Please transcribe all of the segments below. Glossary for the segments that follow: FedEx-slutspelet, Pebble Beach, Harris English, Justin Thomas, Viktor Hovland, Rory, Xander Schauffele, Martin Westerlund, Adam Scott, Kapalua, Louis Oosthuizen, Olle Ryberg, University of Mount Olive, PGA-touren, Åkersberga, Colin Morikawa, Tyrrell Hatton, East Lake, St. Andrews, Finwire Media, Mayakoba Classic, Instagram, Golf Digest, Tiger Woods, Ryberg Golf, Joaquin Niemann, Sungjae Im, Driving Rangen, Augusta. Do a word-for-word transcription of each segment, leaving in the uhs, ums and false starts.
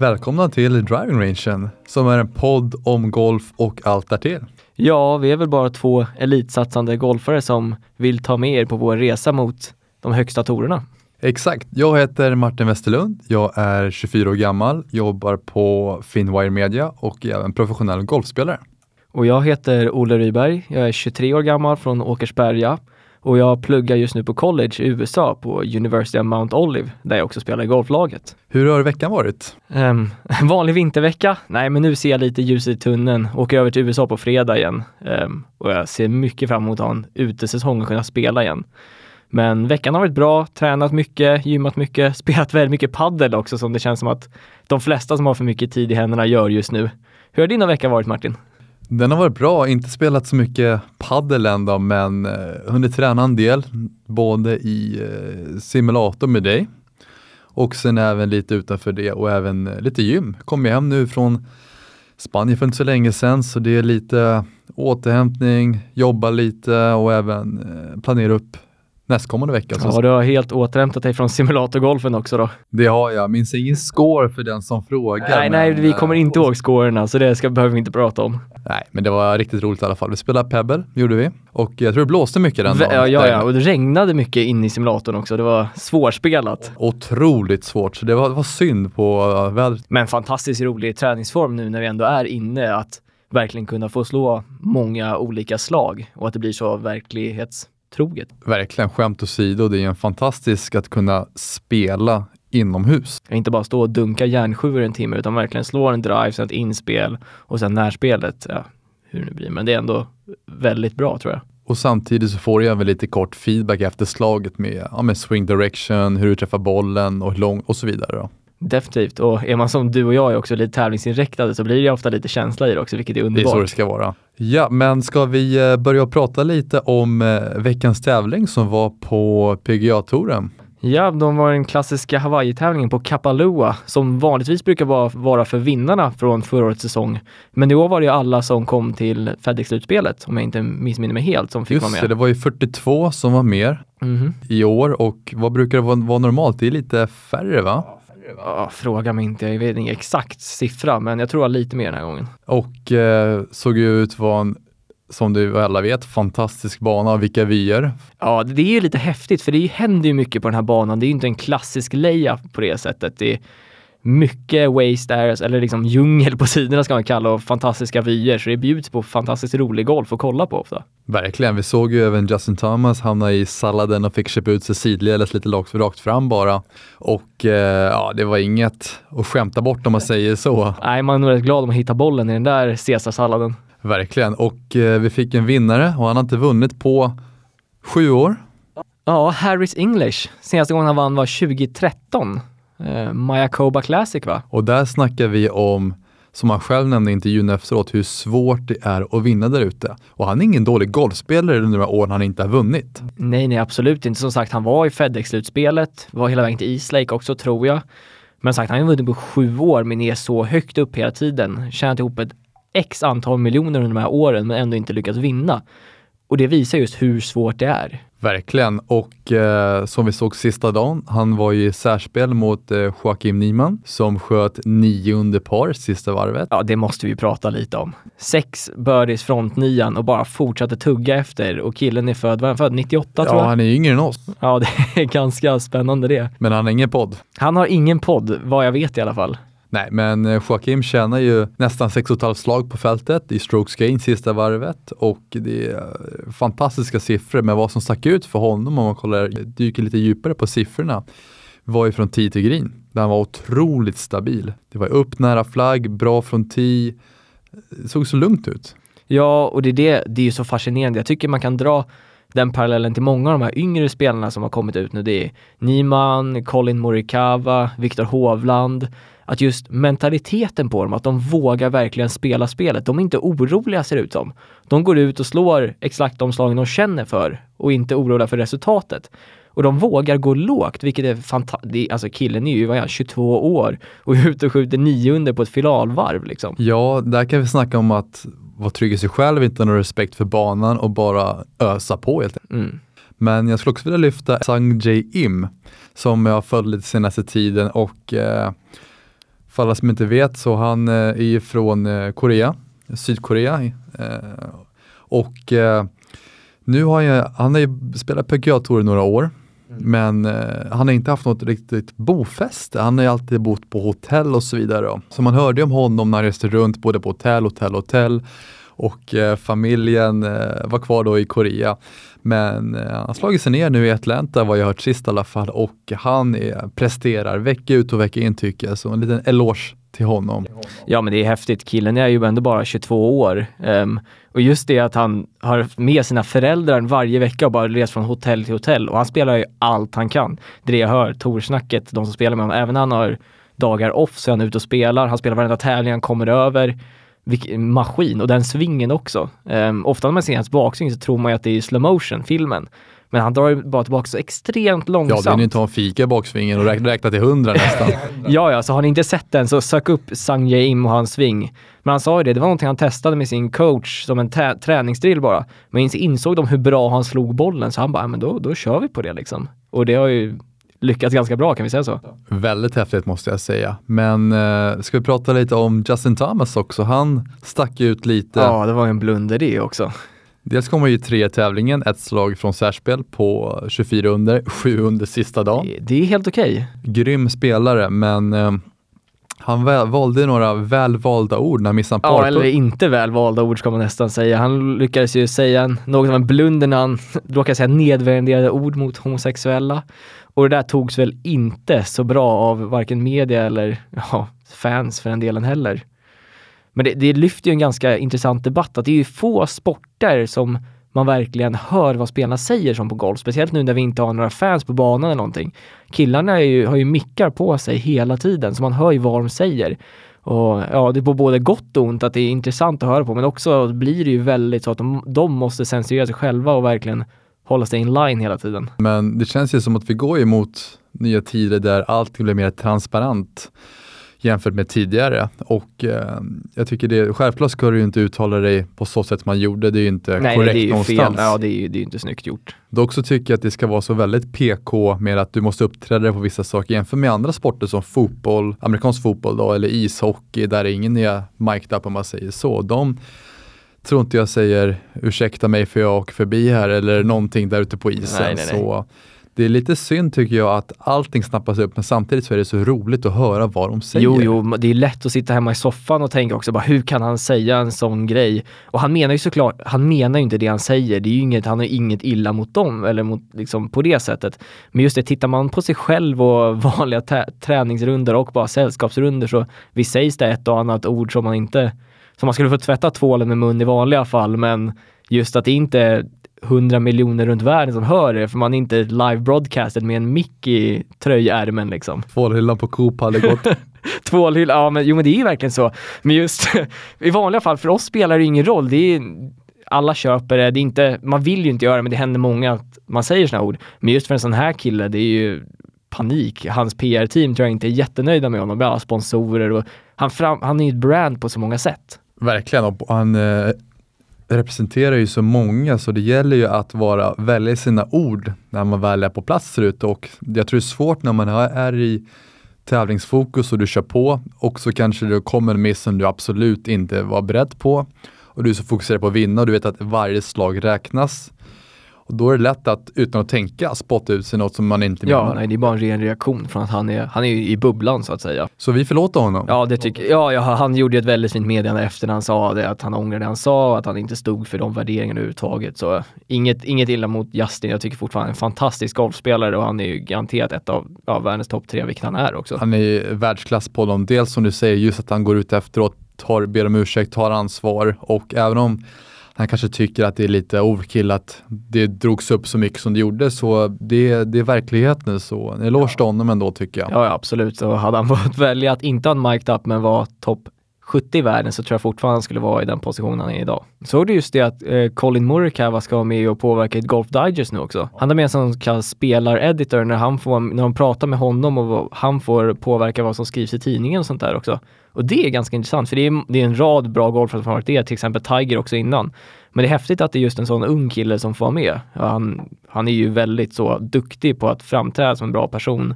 Välkomna till Driving Rangen, som är en podd om golf och allt därtill. Ja, vi är väl bara två elitsatsande golfare som vill ta med er på vår resa mot de högsta tourerna. Exakt. Jag heter Martin Westerlund, jag är tjugofyra år gammal, jobbar på Finwire Media och är även professionell golfspelare. Och jag heter Olle Ryberg, jag är tjugotre år gammal från Åkersberga och jag pluggar just nu på college i U S A på University of Mount Olive där jag också spelar i golflaget. Hur har veckan varit? Um, vanlig vintervecka? Nej, men nu ser jag lite ljus i tunneln. Åker över till U S A på fredag igen um, och jag ser mycket fram emot att ha en utesäsong och kunna spela igen. Men veckan har varit bra, tränat mycket, gymmat mycket, spelat väldigt mycket paddel också som det känns som att de flesta som har för mycket tid i händerna gör just nu. Hur har dina vecka varit, Martin? Den har varit bra, inte spelat så mycket paddel ändå, men eh, hunnit träna en del både i eh, simulator med dig och sen även lite utanför det och även eh, lite gym. Kom jag hem nu från Spanien för inte så länge sedan, så det är lite återhämtning, jobba lite och även eh, planera upp nästkommande vecka. Ja, du har helt återhämtat dig från simulatorgolfen också då. Det har jag. Minns ingen score för den som frågar. Nej, nej, vi kommer inte äh, ihåg scorerna, så det ska, behöver vi inte prata om. Nej, men det var riktigt roligt i alla fall. Vi spelade Pebble, gjorde vi. Och jag tror det blåste mycket den v- dagen. Ja, ja, ja, och det regnade mycket in i simulatorn också. Det var svårspelat. Otroligt svårt, så det var, det var synd på uh, vädret. Men fantastiskt rolig träningsform nu när vi ändå är inne att verkligen kunna få slå många olika slag och att det blir så verklighets... troget. Verkligen, skämt åsido, det är en fantastisk att kunna spela inomhus. Inte bara stå och dunka järnsjuor en timme utan verkligen slå en drive, sen ett inspel och sen närspelet, ja, hur det blir. Men det är ändå väldigt bra tror jag. Och samtidigt så får jag väl lite kort feedback efter slaget med, ja, med swing direction, hur du träffar bollen och, lång, och så vidare då. Definitivt, och är man som du och jag är också lite tävlingsinriktade så blir det ofta lite känsla i det också, vilket är underbart. Det är så det ska vara. Ja, men ska vi börja prata lite om veckans tävling som var på P G A-touren? Ja, de var den klassiska Hawaii-tävlingen på Kapalua som vanligtvis brukar vara för vinnarna från förra årets säsong. Men i år var det ju alla som kom till FedEx-slutspelet, om jag inte missminner mig helt, som fick Just vara med. Just det, det var ju fyrtiotvå som var med mm-hmm. i år och vad brukar det vara normalt? Det är lite färre va? Ja, fråga mig inte, jag vet inte exakt siffra, men jag tror jag lite mer den här gången. Och eh, såg ju ut var en, som du alla vet, fantastisk bana av vilka vyer. Ja, det är ju lite häftigt för det händer ju mycket på den här banan. Det är ju inte en klassisk layup på det sättet. Det är mycket waste areas, eller liksom djungel på sidorna ska man kalla, och fantastiska vyer. Så det bjuds på fantastiskt rolig golf att kolla på ofta. Verkligen, vi såg ju även Justin Thomas hamna i salladen och fick köpa ut sig sidledes lite rakt fram bara. Och eh, ja, det var inget att skämta bort om man säger så. Nej, man är rätt glad om att hitta bollen i den där Caesar-salladen. Verkligen, och eh, vi fick en vinnare och han har inte vunnit på sju år. Ja, Harris English. Senaste gången han vann var tjugo tretton. Uh, Mayakoba Classic va? Och där snackar vi om, som han själv nämnde i intervjun efteråt, hur svårt det är att vinna där ute. Och han är ingen dålig golfspelare under de här åren han inte har vunnit. Nej, nej, absolut inte. Som sagt, han var i FedEx-slutspelet, var hela vägen till East Lake också tror jag. Men sagt, han har vunnit på sju år men är så högt upp hela tiden. Tjänat ihop ett x antal miljoner under de här åren men ändå inte lyckats vinna. Och det visar just hur svårt det är. Verkligen, och eh, som vi såg sista dagen, han var ju i särspel mot eh, Joaquin Niemann som sköt nio under par sista varvet. Ja, det måste vi prata lite om. Sex birdies front nian och bara fortsatte tugga efter, och killen är född, var han född nittioåtta ja, tror jag? Ja, han är yngre än oss. Ja, det är ganska spännande det. Men han har ingen podd. Han har ingen podd, vad jag vet i alla fall. Nej, men Joaquin tjänar ju nästan sex komma fem slag på fältet i strokes gain sista varvet, och det är fantastiska siffror. Men vad som stack ut för honom, om man kollar, dyker lite djupare på siffrorna, var ju från tio till green. Där han var otroligt stabil. Det var upp nära flagg, bra från tio. Det såg så lugnt ut. Ja, och det är, det, det är ju så fascinerande. Jag tycker man kan dra den parallellen till många av de här yngre spelarna som har kommit ut nu. Det är Niemann, Colin Morikawa, Viktor Hovland. Att just mentaliteten på dem, att de vågar verkligen spela spelet. De är inte oroliga ser det ut som. De går ut och slår exakt de slagen de känner för och inte oroliga för resultatet. Och de vågar gå lågt, vilket är fantastiskt. Alltså killen är ju vad jag, tjugotvå år och är ute och skjuter nio under på ett finalvarv. Liksom. Ja, där kan vi snacka om att vara trygg i sig själv, inte ha någon respekt för banan och bara ösa på helt enkelt. Mm. Men jag skulle också vilja lyfta Sungjae Im som jag har följt lite senaste tiden och... Eh, för alla som inte vet så han eh, är från eh, Korea, Sydkorea. Eh, och eh, nu har jag, han har ju spelat P G A-touren några år. Men eh, han har inte haft något riktigt bofäste. Han har ju alltid bott på hotell och så vidare. Så man hörde om honom när han reste runt både på hotell, hotell, hotell. Och eh, familjen eh, var kvar då i Korea. Men eh, han slagit sig ner nu i Atlanta, vad jag hört sist i alla fall. Och han är, presterar vecka ut och vecka in tycker jag. Så en liten eloge till honom. Ja, men det är häftigt. Killen är ju ändå bara tjugotvå år. Um, och just det att han har med sina föräldrar varje vecka och bara rest från hotell till hotell. Och han spelar ju allt han kan. Det är det jag hör, Torsnacket, de som spelar med honom. Även han har dagar off så han är ute och spelar. Han spelar varenda tävling han kommer över. Vilken maskin, och den svingen också. Um, ofta när man ser hans baksving så tror man ju att det är slow motion filmen. Men han drar ju bara tillbaka så extremt långsamt. Ja, det är ju inte en fika baksvingen och räkna till hundra nästan. ja, ja, så har ni inte sett den så sök upp Sungjae Im och hans sving. Men han sa ju det, det var någonting han testade med sin coach som en t- träningsdrill bara. Men insåg de hur bra han slog bollen så han bara, men då, då kör vi på det liksom. Och det har ju lyckats ganska bra, kan vi säga så. Väldigt häftigt måste jag säga. Men eh, ska vi prata lite om Justin Thomas också. Han stack ut lite. Ja, det var en blunder det också. Dels kommer ju tre tävlingen, ett slag från särspel på tjugofyra under, sju under sista dagen. Det är helt okej. Okay. Grym spelare, men eh, han väl, valde några välvalda ord när missan par. Ja, eller inte välvalda ord ska man nästan säga. Han lyckades ju säga något av en blunder när han råkade säga nedvärderande ord mot homosexuella. Och det där togs väl inte så bra av varken media eller ja, fans för den delen heller. Men det, det lyfter ju en ganska intressant debatt att det är ju få sporter som man verkligen hör vad spelarna säger som på golf. Speciellt nu när vi inte har några fans på banan eller någonting. Killarna är ju, har ju mickar på sig hela tiden så man hör ju vad de säger. Och ja, det är på både gott och ont att det är intressant att höra på. Men också blir det ju väldigt så att de, de måste censurera sig själva och verkligen hålla sig in line hela tiden. Men det känns ju som att vi går emot nya tider där allting blir mer transparent jämfört med tidigare. Och eh, jag tycker det, självklart ska du ju inte uttala dig på så sätt man gjorde. Det är ju inte Nej, korrekt det är ju någonstans. Fel. Ja, det är ju det är inte snyggt gjort. Dock så tycker jag att det ska vara så väldigt P K med att du måste uppträda på vissa saker jämfört med andra sporter som fotboll, amerikansk fotboll då, eller ishockey där ingen är mic'd up om man säger så. De tror inte jag säger ursäkta mig för jag åker förbi här eller någonting där ute på isen. Nej, nej, nej. Så det är lite synd tycker jag att allting snappas upp men samtidigt så är det så roligt att höra vad de säger. Jo, jo, det är lätt att sitta hemma i soffan och tänka också bara hur kan han säga en sån grej? Och han menar ju såklart, han menar ju inte det han säger. Det är ju inget, han har ju inget illa mot dem eller mot, liksom, på det sättet. Men just det, tittar man på sig själv och vanliga t- träningsrunder och bara sällskapsrunder så vi sägs det ett och annat ord som man inte så man skulle få tvätta tvålen med mun i vanliga fall. Men just att det inte är hundra miljoner runt världen som hör det. För man är inte live-broadcastet med en mick i tröjärmen liksom. Tvålhyllan på Coop hade gått. Tvålhyllan, ja men, jo, men det är ju verkligen så. Men just i vanliga fall, för oss spelar det ingen roll. Det är, alla köper det. Det är inte, man vill ju inte göra det, men det händer många att man säger såna ord. Men just för en sån här kille, det är ju panik. Hans P R-team tror jag inte är jättenöjda med honom. Alla sponsorer och han, fram, han är ju ett brand på så många sätt. Verkligen, och han eh, representerar ju så många så det gäller ju att vara, välja sina ord när man väl är på plats ute och jag tror det är svårt när man är i tävlingsfokus och du kör på och så kanske det kommer en miss som du absolut inte var beredd på och du är så fokuserad på att vinna och du vet att varje slag räknas och då är det lätt att utan att tänka spotta ut sig något som man inte menar. Ja, nej, det är bara en ren reaktion från att han är, han är ju i bubblan så att säga. Så vi förlåter honom? Ja, det tycker jag. Ja, han gjorde ett väldigt fint meddelande efter när han sa det, att han ångrade det han sa, att han inte stod för de värderingarna överhuvudtaget. Så inget, inget illa mot Justin. Jag tycker fortfarande en fantastisk golfspelare och han är ju garanterat ett av ja, världens topp tre, vilket han är också. Han är världsklass på dem. Dels som du säger, just att han går ut efteråt, tar, ber om ursäkt, tar ansvar och även om han kanske tycker att det är lite overkill att det drogs upp så mycket som det gjorde. Så det, det är verkligheten så. En eloge till honom ändå tycker jag. Ja, ja absolut. Och hade han fått välja att inte ha en mic'd up men var topp sjuttio i världen så tror jag fortfarande han skulle vara i den positionen han är idag. Såg du just det att eh, Colin Morikawa ska vara med och påverka ett Golf Digest nu också? Han är med som kallas spelareditor när, han får, när de pratar med honom och han får påverka vad som skrivs i tidningen och sånt där också. Och det är ganska intressant för det är, det är en rad bra golfare som har varit det, till exempel Tiger också innan. Men det är häftigt att det är just en sån ung kille som får vara med. Han, han är ju väldigt så duktig på att framträda som en bra person.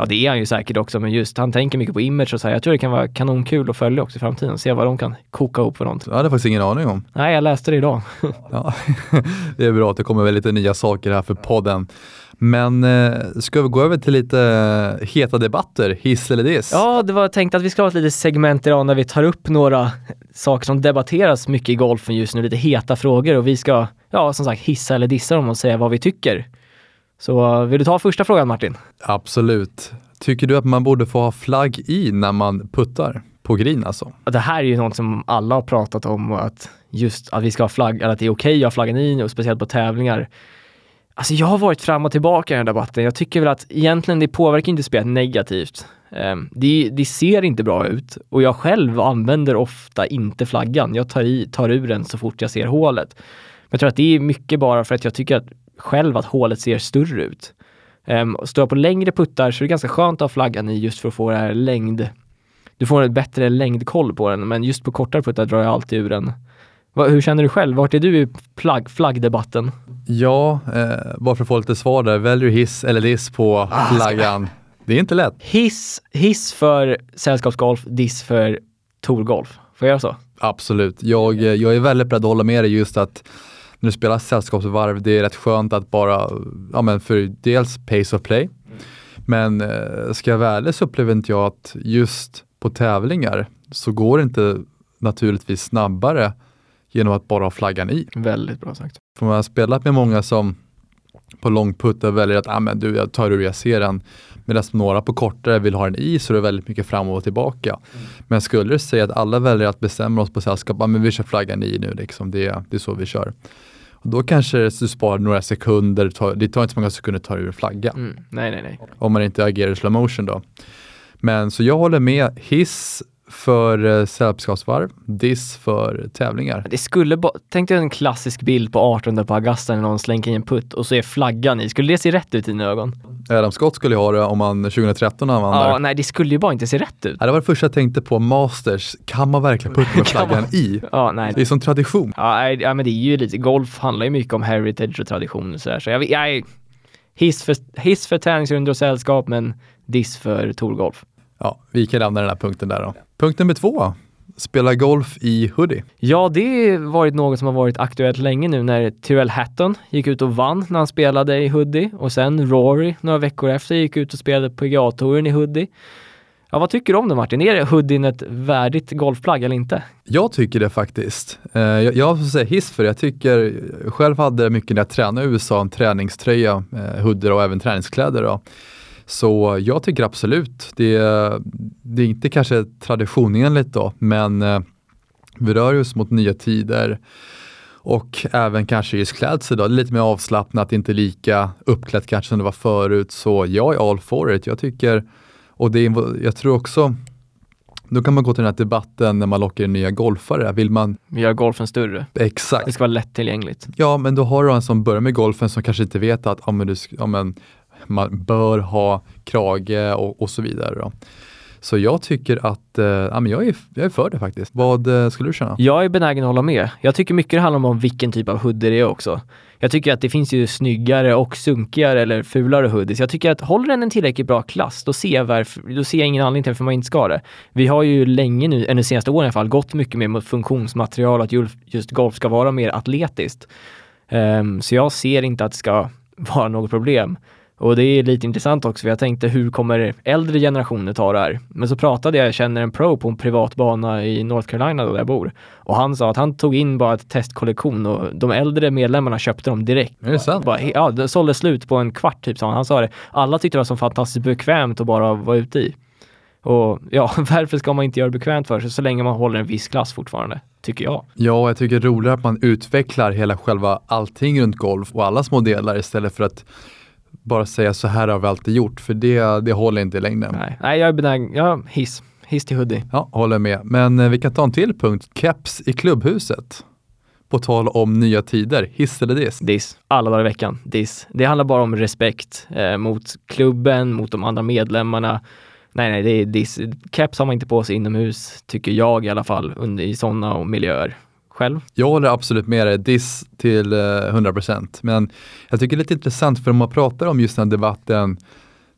Ja, det är han ju säkert också, men just han tänker mycket på image och så här. Jag tror det kan vara kanonkul att följa också i framtiden, se vad de kan koka ihop för någonting. Jag hade faktiskt ingen aning om. Nej, jag läste det idag. Ja, det är bra att det kommer väl lite nya saker här för podden. Men eh, ska vi gå över till lite heta debatter, hiss eller diss? Ja, det var tänkt att vi ska ha ett litet segment idag när vi tar upp några saker som debatteras mycket i golfen just nu, lite heta frågor, och vi ska, ja, som sagt, hissa eller dissa dem och säga vad vi tycker. Så vill du ta första frågan, Martin? Absolut. Tycker du att man borde få ha flagg i när man puttar på green alltså? Det här är ju något som alla har pratat om, att just att vi ska ha flagg, eller att det är okej att ha flaggen i, och speciellt på tävlingar. Alltså jag har varit fram och tillbaka i den här debatten. Jag tycker väl att egentligen det påverkar inte spelet negativt. Det, det ser inte bra ut, och jag själv använder ofta inte flaggan. Jag tar, i, tar ur den så fort jag ser hålet. Men jag tror att det är mycket bara för att jag tycker att själv att hålet ser större ut. Um, står jag på längre puttar så är det ganska skönt att ha flaggan i, just för att få det här längd. Du får en bättre längdkoll på den, men just på kortare puttar drar jag alltid ur den. Va, hur känner du själv? Vart är du i plagg, flaggdebatten? Ja, eh, bara för att få lite svar där. Väljer du hiss eller diss på ah, flaggan? Ska... Det är inte lätt. Hiss, hiss för sällskapsgolf, diss för tourgolf. Får jag göra så? Absolut. Jag, jag är väldigt beredd att hålla med dig just att när du spelar sällskapsvarv, det är rätt skönt att bara, ja men för dels pace of play. Mm. Men eh, ska jag vara ärlig så upplever inte jag att just på tävlingar så går det inte naturligtvis snabbare genom att bara ha flaggan i. Väldigt bra sagt. För man har spelat med många som på långputtar väljer att, ah men du, jag tar ur, jag ser den. Medan några på kortare vill ha en i, så det är väldigt mycket fram och tillbaka. Mm. Men skulle du säga att alla väljer att bestämma oss på sällskap, ah men vi kör flaggan i nu liksom, det, det är så vi kör. Och då kanske du sparar några sekunder, tar, det tar inte så många sekunder att ta ur flaggan. Mm. Nej, nej, nej. Om man inte agerar i slow motion då. Men så jag håller med, hiss för sällskapsvarv, diss för tävlingar. Det skulle ba- Tänk dig en klassisk bild på arton på Augusta när någon slänker i en putt och så är flaggan i. Skulle det se rätt ut i dina ögon? Adam Scott skulle ju ha det om man tjugohundratretton han vann ja, där. Nej, det skulle ju bara inte se rätt ut. Ja, det var det första jag tänkte på. Masters, kan man verkligen putta med flaggan man... i? Ja, nej. Det är som tradition. Ja, ja, men det är ju lite, golf handlar ju mycket om heritage och tradition och sådär. Så jag, jag hiss för, hiss för tävlingsrundor och sällskap, men diss för tourgolf. Ja, vi kan lämna den här punkten där då. Punkt nummer två. Spela golf i hoodie. Ja, det har varit något som har varit aktuellt länge nu, när Tyrrell Hatton gick ut och vann när han spelade i hoodie. Och sen Rory några veckor efter gick ut och spelade på P G A-touren i hoodie. Ja, vad tycker du om det, Martin? Är hoodien ett värdigt golfplagg eller inte? Jag tycker det faktiskt. Jag, jag får säga hiss för det. Jag tycker, själv hade mycket när jag tränade i U S A en träningströja, hoodie och även träningskläder då. Så jag tycker absolut, det, det är inte kanske traditionenligt då, men vi rör oss mot nya tider och även kanske just klädsel då, lite mer avslappnat, inte lika uppklätt kanske som det var förut, så jag är all for it. Jag tycker, och det är, jag tror också, då kan man gå till den här debatten när man lockar in nya golfare. Vill man... Vi gör golfen större. Exakt. Det ska vara lättillgängligt. Ja, men då har du en som börjar med golfen som kanske inte vet att, ja men du, ja men man bör ha krage och, och så vidare då. Så jag tycker att, eh, ja, men jag, är, jag är för det faktiskt. Vad eh, skulle du känna? Jag är benägen att hålla med. Jag tycker mycket det handlar om vilken typ av hoodie det är också. Jag tycker att det finns ju snyggare och sunkigare eller fulare hoodies. Jag tycker att håller den en tillräckligt bra klass, då ser jag, varför, då ser jag ingen anledning till varför man inte ska det. Vi har ju länge nu, ännu senaste åren i alla fall, gått mycket mer mot funktionsmaterial, att just golf ska vara mer atletiskt. Um, så jag ser inte att det ska vara något problem. Och det är lite intressant också, för jag tänkte, hur kommer äldre generationer ta det här? Men så pratade jag, jag känner en pro på en privatbana i North Carolina där jag bor. Och han sa att han tog in bara ett testkollektion och de äldre medlemmarna köpte dem direkt. Är det sant? Bara, ja, det sålde slut på en kvart typ, sa han. Han sa det, alla tyckte det var så fantastiskt bekvämt att bara vara ute i. Och ja, varför ska man inte göra det bekvämt för sig så länge man håller en viss klass fortfarande, tycker jag. Ja, jag tycker det är roligare att man utvecklar hela själva allting runt golf och alla små delar istället för att bara säga så här har vi alltid gjort, för det, det håller inte i längden. Nej, Nej jag är benägen. Ja, hiss. Hiss till hoodie. Ja, håller med. Men vi kan ta en till punkt. Caps i klubbhuset. På tal om nya tider. Hiss eller diss? Diss. Alla dagar i veckan. Diss. Det handlar bara om respekt eh, mot klubben, mot de andra medlemmarna. Nej, nej, det är diss. Caps har man inte på sig inomhus, tycker jag i alla fall, under, i sådana miljöer. Själv. Jag håller absolut med dig, diss till hundra procent. Men jag tycker det är lite intressant, för om man pratar om just den debatten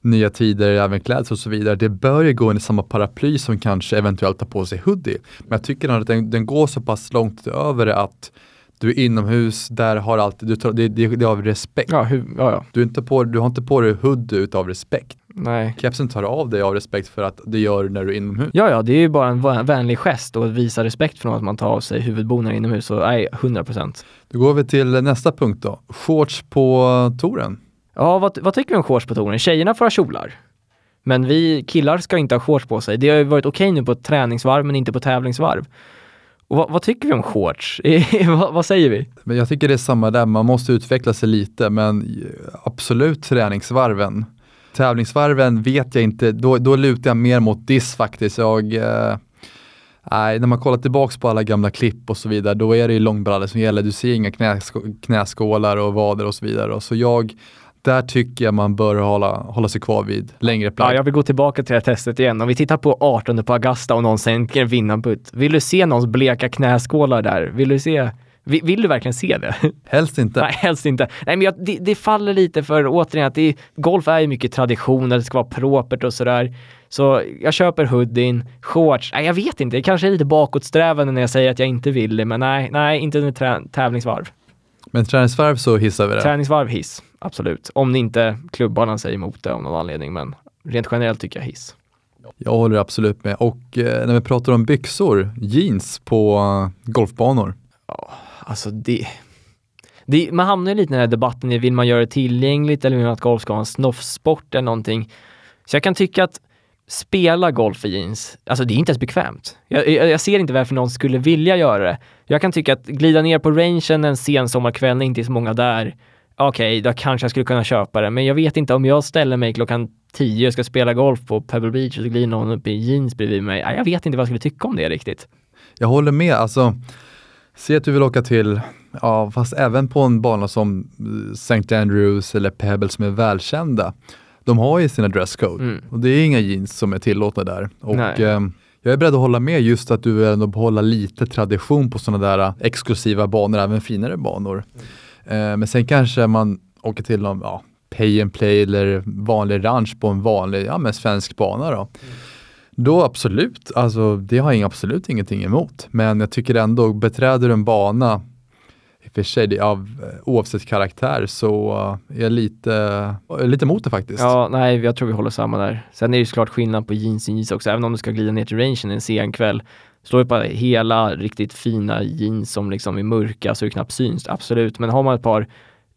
Nya Tider, även kläds och så vidare. Det bör ju gå in i samma paraply som kanske eventuellt tar på sig hoodie. Men jag tycker att den, den går så pass långt över att du är inomhus, där har alltid, du tar, det, det, det är av respekt. Ja, hu, ja, ja. Du, är inte på, du har inte på dig hoodie utav respekt. Nej. Kepsen tar av dig av respekt för att det gör när du är inomhus. Ja, ja, det är ju bara en vänlig gest och visa respekt för att man tar av sig huvudbonaden inomhus. Så nej, hundra procent. Då går vi till nästa punkt då. Shorts på touren. Ja, vad, vad tycker vi om shorts på touren? Tjejerna får ha kjolar. Men vi killar ska inte ha shorts på sig. Det har ju varit okej nu på träningsvarv men inte på tävlingsvarv. Och vad, vad tycker vi om shorts? vad, vad säger vi? Men jag tycker det är samma där. Man måste utveckla sig lite, men absolut träningsvarven. Tävlingsvarven vet jag inte. Då, då lutar jag mer mot diss faktiskt. Jag... Eh... Nej, när man kollar tillbaka på alla gamla klipp och så vidare, då är det ju långbrallor som gäller. Du ser inga knäsk- knäskålar och vader och så vidare. Och så jag, där tycker jag man bör hålla, hålla sig kvar vid längre plats. Ja, jag vill gå tillbaka till det här testet igen. Om vi tittar på arton på Augusta och någon sänker en vinnarputt. Vill du se någons bleka knäskålar där? Vill du se... Vill, vill du verkligen se det? Helst inte. Nej, helst inte. Nej, men jag, det, det faller lite för återigen att det, golf är ju mycket tradition, det ska vara propert och sådär. Så jag köper hoodien, shorts. Nej, jag vet inte. Det kanske är lite bakåtsträvande när jag säger att jag inte vill det. Men nej, nej inte under trä- tävlingsvarv. Men träningsvarv så hissar vi det. Träningsvarv hiss, absolut. Om ni inte klubbarna säger emot det av någon anledning. Men rent generellt tycker jag hiss. Jag håller absolut med. Och eh, när vi pratar om byxor, jeans på uh, golfbanor. Ja, alltså det, det... Man hamnar ju lite i den här debatten i vill man göra det tillgängligt eller vill man att golf ska vara en snoffsport eller någonting. Så jag kan tycka att spela golf i jeans, alltså det är inte ens bekvämt. Jag, jag, jag ser inte varför någon skulle vilja göra det. Jag kan tycka att glida ner på rangen en sen sommarkväll när inte är så många där. Okej, okay, då kanske jag skulle kunna köpa det. Men jag vet inte om jag ställer mig klockan tio och ska spela golf på Pebble Beach och så glider någon upp i jeans bredvid mig. Jag vet inte vad jag skulle tycka om det riktigt. Jag håller med, alltså... Se att du vill åka till, ja, fast även på en bana som Saint Andrews eller Pebble som är välkända. De har ju sina dresscode mm. och det är inga jeans som är tillåtna där. Och eh, jag är beredd att hålla med just att du vill ändå behålla lite tradition på sådana där exklusiva banor, även finare banor. Mm. Eh, men sen kanske man åker till någon, ja, pay and play eller vanlig ranch på en vanlig, ja, men svensk bana då. Mm. Då absolut, alltså det har jag absolut ingenting emot. Men jag tycker ändå, beträder en bana i och för sig av oavsett karaktär så är jag lite, lite emot det faktiskt. Ja, nej, jag tror vi håller samma där. Sen är det ju såklart skillnad på jeans och jeans också. Även om du ska glida ner till rangen en sen kväll, slår du på hela riktigt fina jeans som liksom är mörka så är det knappt syns, absolut. Men har man ett par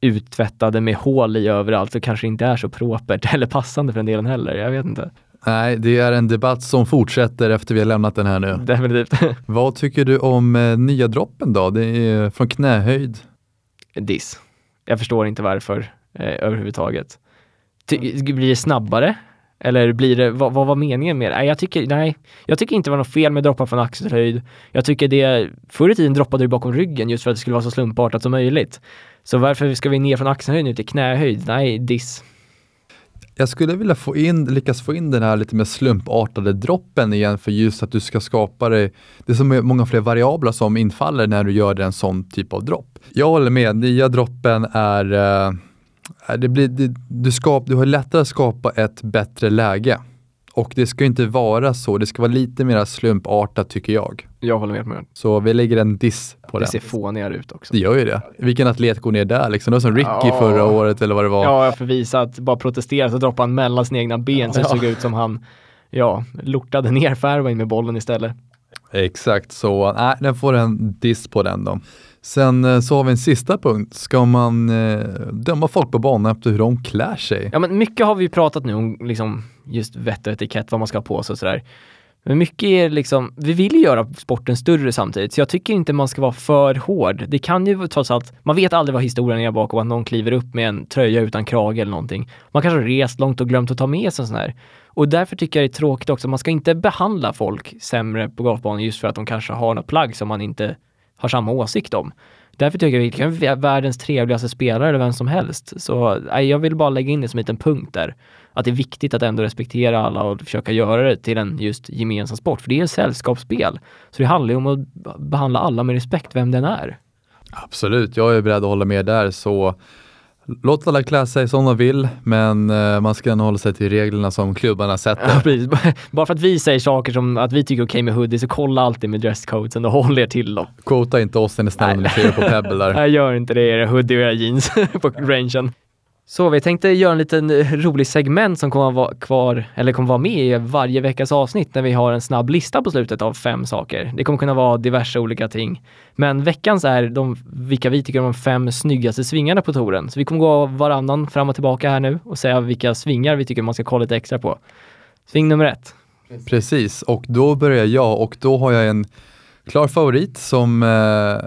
uttvättade med hål i överallt så kanske det inte är så propert eller passande för den delen heller, jag vet inte. Nej, det är en debatt som fortsätter efter vi har lämnat den här nu. Definitivt. Vad tycker du om eh, nya droppen då? Det är från knähöjd. Diss. Jag förstår inte varför eh, överhuvudtaget. Ty- blir det snabbare? Eller blir det, vad, vad var meningen med det? Nej, jag tycker, nej, jag tycker inte det var något fel med droppar från axelhöjd. Jag tycker det, förr i tiden droppade du bakom ryggen just för att det skulle vara så slumpartat som möjligt. Så varför ska vi ner från axelhöjd nu till knähöjd? Nej, diss. Jag skulle vilja få in, lyckas få in den här lite mer slumpartade droppen igen för just att du ska skapa det. Det är så många fler variabler som infaller när du gör en sån typ av dropp. Jag håller med, nya droppen är... Det blir, det, du, skap, du har lättare att skapa ett bättre läge. Och det ska inte vara så. Det ska vara lite mer slumpartat tycker jag. Jag håller med med. Så vi lägger en diss på det. Det ser fånigare ut också. Det gör ju det. Vilken atlet går ner där liksom. Det var som Ricky ja. förra året eller vad det var. Ja, jag förvisar att bara protestera så droppade han mellan sina egna ben. Så ja. såg ut som han ja, lortade ner fairway med bollen istället. Exakt, så nej, den får en diss på den då. Sen så har vi en sista punkt. Ska man eh, döma folk på banan efter hur de klär sig? Ja, men mycket har vi pratat nu om liksom, just vett och etikett, vad man ska ha på sig och sådär. Men mycket är liksom, vi vill ju göra sporten större samtidigt. Så jag tycker inte man ska vara för hård. Det kan ju trots allt, man vet aldrig vad historien är bakom att någon kliver upp med en tröja utan krage eller någonting. Man kanske har rest långt och glömt att ta med sig en sån här. Och därför tycker jag det är tråkigt också. Man ska inte behandla folk sämre på golfbanan just för att de kanske har något plagg som man inte har samma åsikt om. Därför tycker jag att vi kan vara världens trevligaste spelare eller vem som helst. Så jag vill bara lägga in det som en liten punkt där. Att det är viktigt att ändå respektera alla och försöka göra det till en just gemensam sport. För det är ett sällskapsspel. Så det handlar ju om att behandla alla med respekt vem den är. Absolut, jag är beredd att hålla med där. Så Låt alla klä sig som de vill, men man ska hålla sig till reglerna som klubbarna sätter. Ja, bara för att vi säger saker som att vi tycker är okej okay med hoodie, så kolla alltid med dresscodesen och håll er till dem. Quota inte oss när ni snäller när ni ser på Pebble där. Jag gör inte det, era hoodie och era jeans på rangen. Så vi tänkte göra en liten rolig segment som kommer vara kvar, eller kommer vara med i varje veckas avsnitt när vi har en snabb lista på slutet av fem saker. Det kommer kunna vara diverse olika ting. Men veckans är de, vilka vi tycker är de fem snyggaste svingarna på touren. Så vi kommer gå varannan fram och tillbaka här nu och säga vilka svingar vi tycker man ska kolla lite extra på. Sving nummer ett. Precis, och då börjar jag, och då har jag en klar favorit som eh,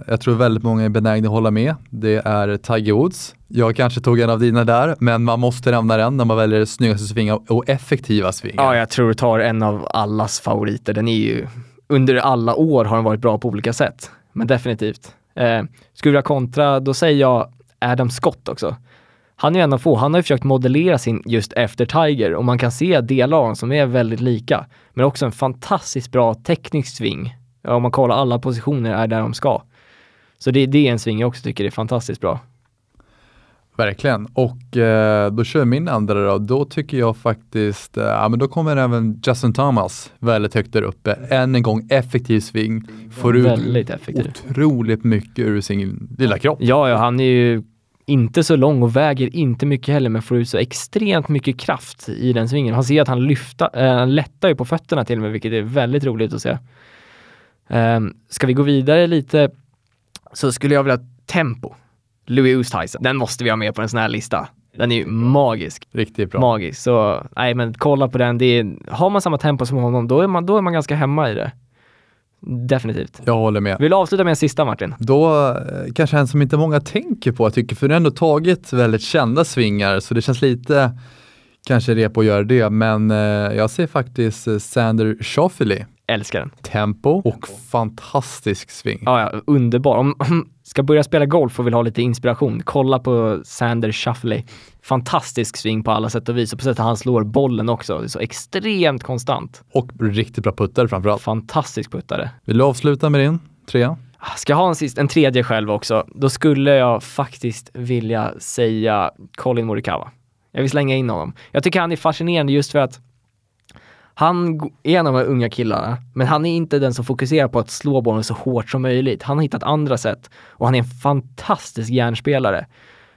jag tror väldigt många är benägna att hålla med. Det är Tiger Woods. Jag kanske tog en av dina där, men man måste nämna den när man väljer snyggaste svingar och effektiva svingar. Ja, jag tror du tar en av allas favoriter. Den är ju, under alla år har den varit bra på olika sätt. Men definitivt. Eh, skulle jag kontra, då säger jag Adam Scott också. Han är ju en av få. Han har ju försökt modellera sin just efter Tiger, och man kan se delar av honom som är väldigt lika. Men också en fantastiskt bra teknisk sving. Om man kollar alla positioner är där de ska. Så det, det är en sving jag också tycker är fantastiskt bra. Verkligen. Och eh, då kör min andra då. Då tycker jag faktiskt, eh, ja men då kommer även Justin Thomas väldigt högt där uppe. Än en gång effektiv sving. Får ut otroligt mycket ur sin lilla kropp. Ja, ja, han är ju inte så lång och väger inte mycket heller, men får ut så extremt mycket kraft i den svingen. Han ser att han lyfta, eh, lättar ju på fötterna till och med, vilket är väldigt roligt att se. Um, ska vi gå vidare lite, så skulle jag vilja tempo. Louis Oosthuizen, den måste vi ha med på en sån här lista. Den är ju magisk. Riktigt bra. Magisk. Så nej, men kolla på den. Det är, har man samma tempo som honom, då är man, då är man ganska hemma i det. Definitivt. Jag håller med. Vill du avsluta med en sista, Martin? Då kanske en som inte många tänker på, jag tycker, för den har ändå tagit väldigt kända svingar, så det känns lite kanske det på att göra det, men eh, jag ser faktiskt Xander Schauffele. Älskar den. Tempo och Tempo. Fantastisk sving. Ja, ja, underbar. Om man ska börja spela golf och vill ha lite inspiration, kolla på Xander Schauffele. Fantastisk sving på alla sätt och vis. Och på sättet han slår bollen också. Det är så extremt konstant. Och riktigt bra puttare framförallt. Fantastisk puttare. Vill du avsluta med din trea? Ska jag ha en, sist, en tredje själv också? Då skulle jag faktiskt vilja säga Colin Morikawa. Jag vill slänga in honom. Jag tycker han är fascinerande just för att han är en av de unga killarna, men han är inte den som fokuserar på att slå bollen så hårt som möjligt. Han har hittat andra sätt, och han är en fantastisk järnspelare.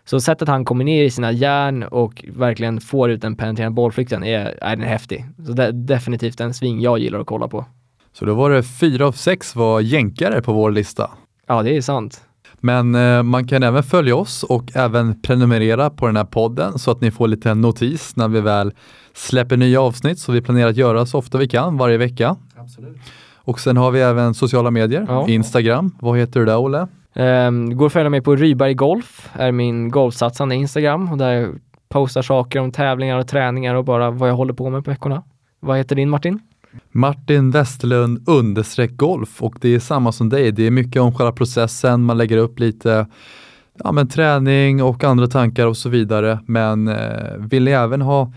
Så sättet han kommer ner i sina järn och verkligen får ut en penetrerande bollflykten är, är den häftig. Så det är definitivt en sving jag gillar att kolla på. Så då var det fyra av sex var jänkare på vår lista. Ja, det är sant. Men eh, man kan även följa oss och även prenumerera på den här podden så att ni får lite notis när vi väl släpper nya avsnitt, så vi planerar att göra så ofta vi kan varje vecka. Absolut. Och sen har vi även sociala medier, ja. Instagram. Vad heter du där, Olle? Um, går att följa mig på Ryberg Golf, är min golfsatsande Instagram, och där jag postar saker om tävlingar och träningar och bara vad jag håller på med på veckorna. Vad heter din, Martin? Martin Westerlund understreck golf, och det är samma som dig. Det är mycket om själva processen. Man lägger upp lite ja, men träning och andra tankar och så vidare. Men eh, vill ni även ha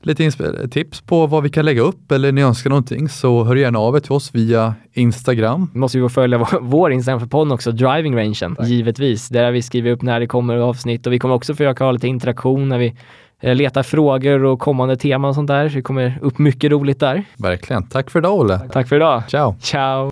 lite insp- tips på vad vi kan lägga upp, eller ni önskar någonting, så hör gärna av er till oss via Instagram. Måste vi följa vår Instagram för podden också, Driving Rangen, givetvis. Där vi skriver upp när det kommer avsnitt, och vi kommer också försöka ha lite interaktion när vi leta frågor och kommande teman och sånt där. Så det kommer upp mycket roligt där. Verkligen. Tack för idag, Olle. Tack för idag. Ciao. Ciao.